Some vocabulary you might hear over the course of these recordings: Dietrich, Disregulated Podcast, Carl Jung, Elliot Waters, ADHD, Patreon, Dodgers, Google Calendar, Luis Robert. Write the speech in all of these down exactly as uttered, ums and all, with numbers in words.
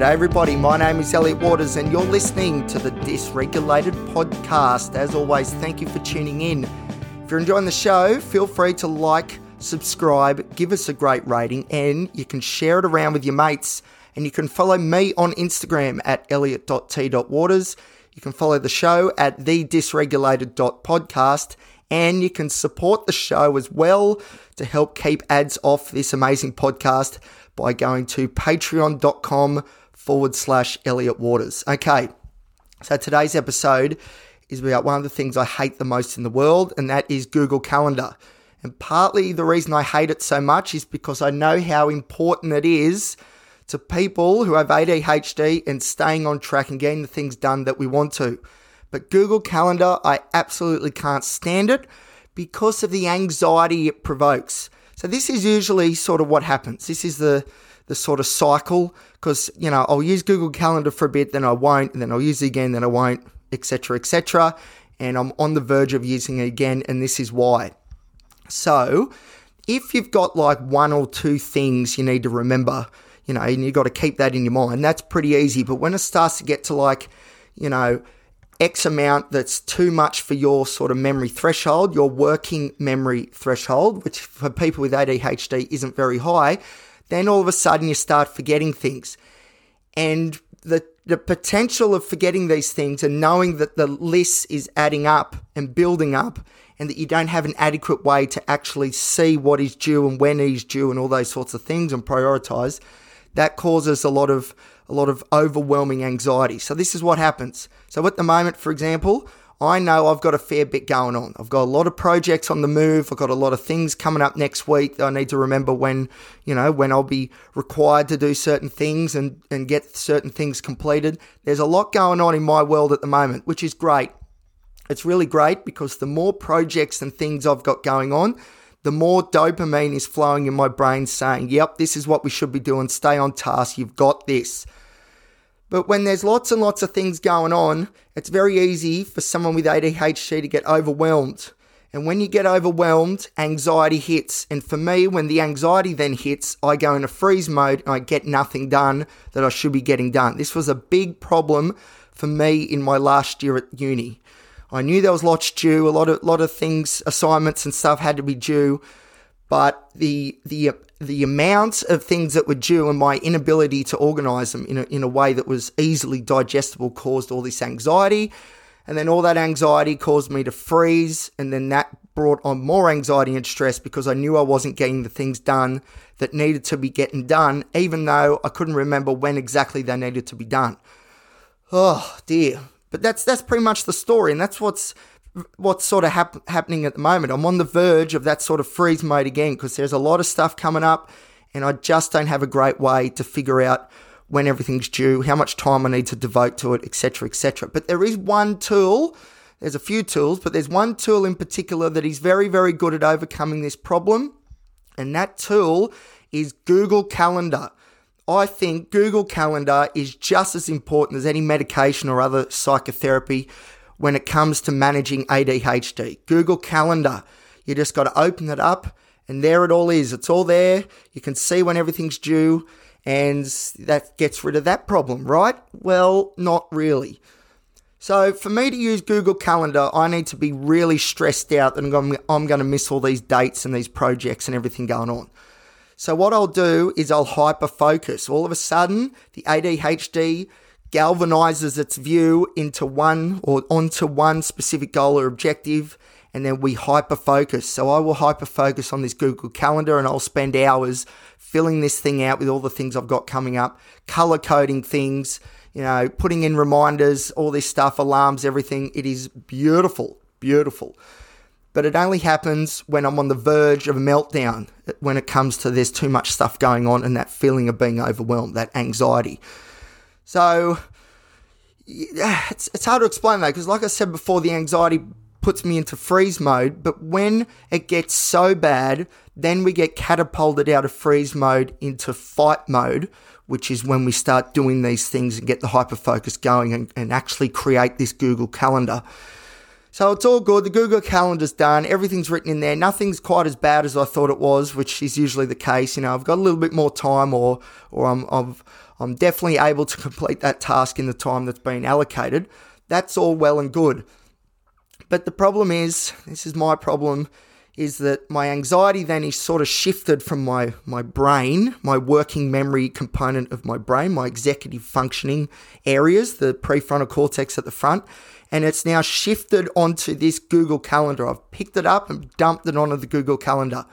G'day everybody, my name is Elliot Waters and you're listening to the Disregulated Podcast. As always, thank you for tuning in. If you're enjoying the show, feel free to like, subscribe, give us a great rating, and you can share it around with your mates. And you can follow me on Instagram at elliot dot t dot waters. You can follow the show at the disregulated dot podcast. And you can support the show as well to help keep ads off this amazing podcast by going to patreon.com forward slash Elliot Waters. Okay, so today's episode is about one of the things I hate the most in the world, and that is Google Calendar. And partly the reason I hate it so much is because I know how important it is to people who have A D H D and staying on track and getting the things done that we want to. But Google Calendar, I absolutely can't stand it because of the anxiety it provokes. So this is usually sort of what happens. This is the the sort of cycle, because, you know, I'll use Google Calendar for a bit, then I won't, and then I'll use it again, then I won't, et cetera, et cetera. And I'm on the verge of using it again, and this is why. So if you've got like one or two things you need to remember, you know, and you've got to keep that in your mind, that's pretty easy. But when it starts to get to like, you know, X amount that's too much for your sort of memory threshold, your working memory threshold, which for people with A D H D isn't very high, then all of a sudden you start forgetting things. And the the potential of forgetting these things and knowing that the list is adding up and building up and that you don't have an adequate way to actually see what is due and when it is due and all those sorts of things and prioritize, that causes a lot of a lot of overwhelming anxiety. So this is what happens. So at the moment, for example, I know I've got a fair bit going on. I've got a lot of projects on the move. I've got a lot of things coming up next week that I need to remember when, you know, when I'll be required to do certain things and, and get certain things completed. There's a lot going on in my world at the moment, which is great. It's really great because the more projects and things I've got going on, the more dopamine is flowing in my brain saying, yep, this is what we should be doing. Stay on task. You've got this. But when there's lots and lots of things going on, it's very easy for someone with A D H D to get overwhelmed. And when you get overwhelmed, anxiety hits. And for me, when the anxiety then hits, I go into freeze mode and I get nothing done that I should be getting done. This was a big problem for me in my last year at uni. I knew there was lots due, a lot of lot of things, assignments and stuff had to be due, but the the the amount of things that were due and my inability to organize them in a, in a way that was easily digestible caused all this anxiety. And then all that anxiety caused me to freeze. And then that brought on more anxiety and stress because I knew I wasn't getting the things done that needed to be getting done, even though I couldn't remember when exactly they needed to be done. Oh dear. But that's that's pretty much the story. And that's what's what's sort of hap- happening at the moment. I'm on the verge of that sort of freeze mode again because there's a lot of stuff coming up and I just don't have a great way to figure out when everything's due, how much time I need to devote to it, et cetera, et cetera. But there is one tool, there's a few tools, but there's one tool in particular that is very, very good at overcoming this problem, and that tool is Google Calendar. I think Google Calendar is just as important as any medication or other psychotherapy when it comes to managing A D H D. Google Calendar, you just got to open it up and there it all is. It's all there. You can see when everything's due and that gets rid of that problem, right? Well, not really. So for me to use Google Calendar, I need to be really stressed out that I'm going to miss all these dates and these projects and everything going on. So what I'll do is I'll hyper-focus. All of a sudden, the A D H D galvanizes its view into one or onto one specific goal or objective, and then we hyper-focus. So I will hyper-focus on this Google Calendar, and I'll spend hours filling this thing out with all the things I've got coming up, color-coding things, you know, putting in reminders, all this stuff, alarms, everything. It is beautiful, beautiful. But it only happens when I'm on the verge of a meltdown, when it comes to there's too much stuff going on and that feeling of being overwhelmed, that anxiety. So it's, it's hard to explain that because like I said before, the anxiety puts me into freeze mode. But when it gets so bad, then we get catapulted out of freeze mode into fight mode, which is when we start doing these things and get the hyper-focus going and, and actually create this Google Calendar. So it's all good. The Google Calendar's done. Everything's written in there. Nothing's quite as bad as I thought it was, which is usually the case. You know, I've got a little bit more time, or or I'm I've I'm definitely able to complete that task in the time that's been allocated. That's all well and good. But the problem is, this is my problem, is that my anxiety then is sort of shifted from my, my brain, my working memory component of my brain, my executive functioning areas, the prefrontal cortex at the front, and it's now shifted onto this Google Calendar. I've picked it up and dumped it onto the Google Calendar.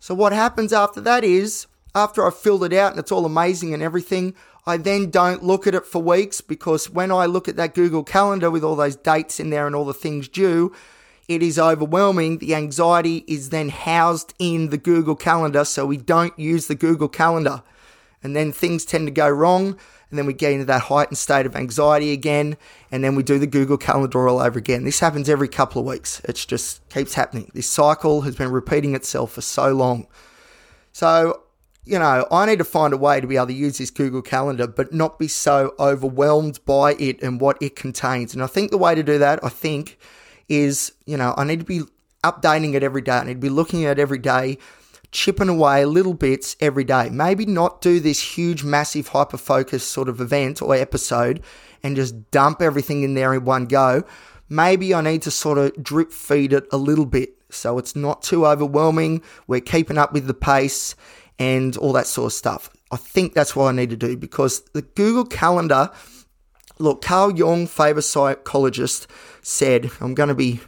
So what happens after that is, after I've filled it out and it's all amazing and everything, I then don't look at it for weeks, because when I look at that Google Calendar with all those dates in there and all the things due, it is overwhelming. The anxiety is then housed in the Google Calendar, so we don't use the Google Calendar. And then things tend to go wrong, and then we get into that heightened state of anxiety again, and then we do the Google Calendar all over again. This happens every couple of weeks. It just keeps happening. This cycle has been repeating itself for so long. So, you know, I need to find a way to be able to use this Google Calendar, but not be so overwhelmed by it and what it contains. And I think the way to do that, I think, is, you know, I need to be updating it every day. I need to be looking at it every day, chipping away little bits every day. Maybe not do this huge, massive, hyper-focused sort of event or episode and just dump everything in there in one go. Maybe I need to sort of drip feed it a little bit so it's not too overwhelming. We're keeping up with the pace and all that sort of stuff. I think that's what I need to do, because the Google Calendar... Look, Carl Jung, famous psychologist, said, I'm going to be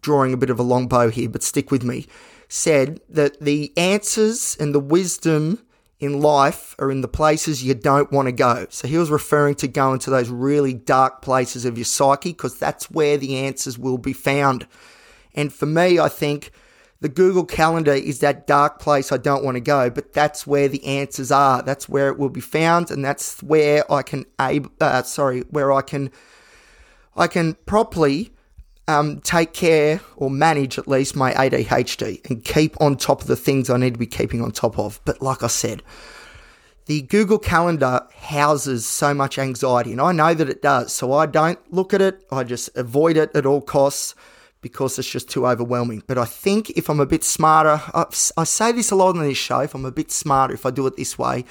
drawing a bit of a long bow here, but stick with me, said that the answers and the wisdom in life are in the places you don't want to go. So he was referring to going to those really dark places of your psyche, because that's where the answers will be found. And for me, I think the Google Calendar is that dark place I don't want to go, but that's where the answers are. That's where it will be found, and that's where I can, ab- uh, sorry, where I can, I can properly um, take care or manage at least my A D H D and keep on top of the things I need to be keeping on top of. But like I said, the Google Calendar houses so much anxiety, and I know that it does. So I don't look at it. I just avoid it at all costs, because it's just too overwhelming. But I think if I'm a bit smarter, I, I say this a lot on this show, if I'm a bit smarter, if I do it this way,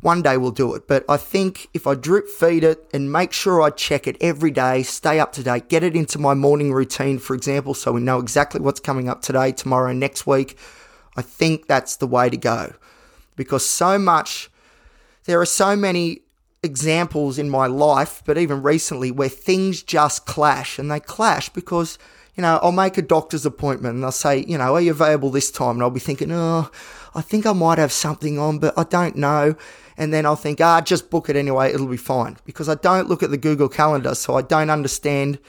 one day we'll do it. But I think if I drip feed it and make sure I check it every day, stay up to date, get it into my morning routine, for example, so we know exactly what's coming up today, tomorrow, next week, I think that's the way to go. Because so much, there are so many examples in my life, but even recently, where things just clash, and they clash because, you know, I'll make a doctor's appointment and I'll say, you know, are you available this time? And I'll be thinking, oh, I think I might have something on, but I don't know. And then I'll think, ah, just book it anyway. It'll be fine, because I don't look at the Google Calendar. So I don't understand,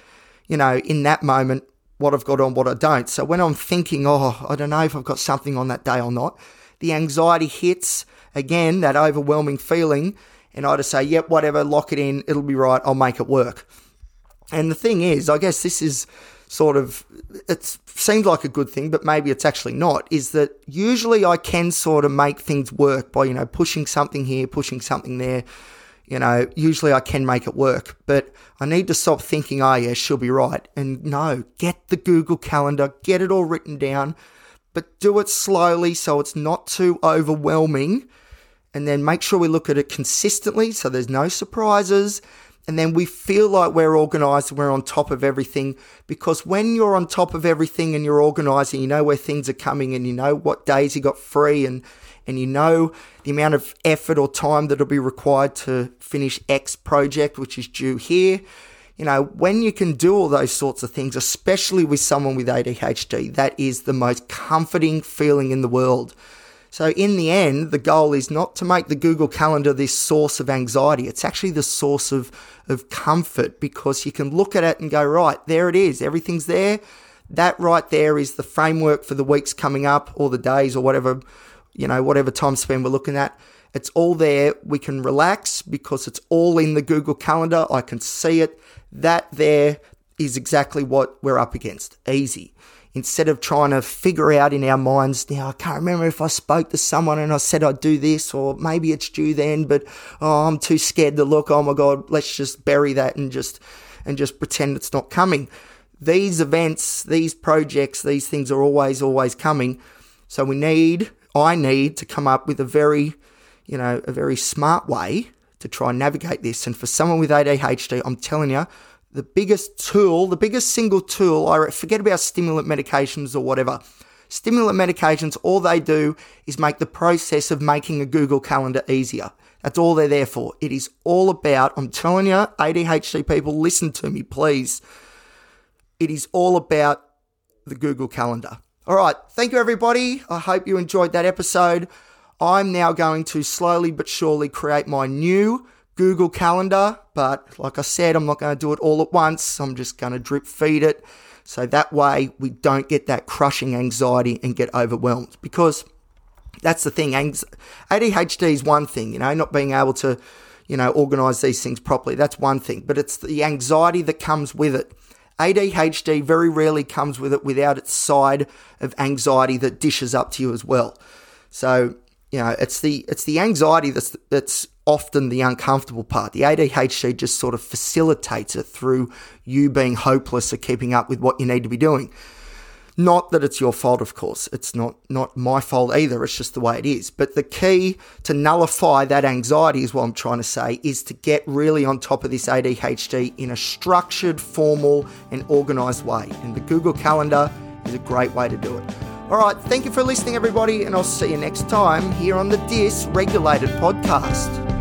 you know, in that moment, what I've got on, what I don't. So when I'm thinking, oh, I don't know if I've got something on that day or not, the anxiety hits again, that overwhelming feeling. And I just say, yep, whatever, lock it in. It'll be right. I'll make it work. And the thing is, I guess this is sort of, it seems like a good thing, but maybe it's actually not, is that usually I can sort of make things work by, you know, pushing something here, pushing something there, you know, usually I can make it work, but I need to stop thinking, oh yeah, she'll be right. And no, get the Google Calendar, get it all written down, but do it slowly so it's not too overwhelming, and then make sure we look at it consistently so there's no surprises. And then we feel like we're organized and we're on top of everything, because when you're on top of everything and you're organized and you know where things are coming and you know what days you got free and, and you know the amount of effort or time that'll be required to finish X project, which is due here, you know, when you can do all those sorts of things, especially with someone with A D H D, that is the most comforting feeling in the world. So in the end, the goal is not to make the Google Calendar this source of anxiety. It's actually the source of, of comfort, because you can look at it and go, right, there it is. Everything's there. That right there is the framework for the weeks coming up, or the days, or whatever, you know, whatever time span we're looking at. It's all there. We can relax because it's all in the Google Calendar. I can see it. That there is exactly what we're up against. Easy. Instead of trying to figure out in our minds, now, I can't remember if I spoke to someone and I said I'd do this, or maybe it's due then, but oh, I'm too scared to look. Oh my God, let's just bury that and just and just pretend it's not coming. These events, these projects, these things are always, always coming. So we need, I need to come up with a very, you know, a very smart way to try and navigate this. And for someone with A D H D, I'm telling you, the biggest tool, the biggest single tool, I forget about stimulant medications or whatever. Stimulant medications, all they do is make the process of making a Google Calendar easier. That's all they're there for. It is all about, I'm telling you, A D H D people, listen to me, please. It is all about the Google Calendar. All right. Thank you, everybody. I hope you enjoyed that episode. I'm now going to slowly but surely create my new Google Calendar. But like I said, I'm not going to do it all at once. I'm just going to drip feed it. So that way we don't get that crushing anxiety and get overwhelmed. Because that's the thing. A D H D is one thing, you know, not being able to, you know, organize these things properly. That's one thing. But it's the anxiety that comes with it. A D H D very rarely comes with it without its side of anxiety that dishes up to you as well. So, you know, it's the it's the anxiety that's that's often the uncomfortable part. The A D H D just sort of facilitates it through you being hopeless or keeping up with what you need to be doing. Not that it's your fault, of course. It's not, not my fault either. It's just the way it is. But the key to nullify that anxiety is what I'm trying to say, is to get really on top of this A D H D in a structured, formal, and organised way. And the Google Calendar is a great way to do it. All right, thank you for listening, everybody, and I'll see you next time here on the Disregulated Podcast.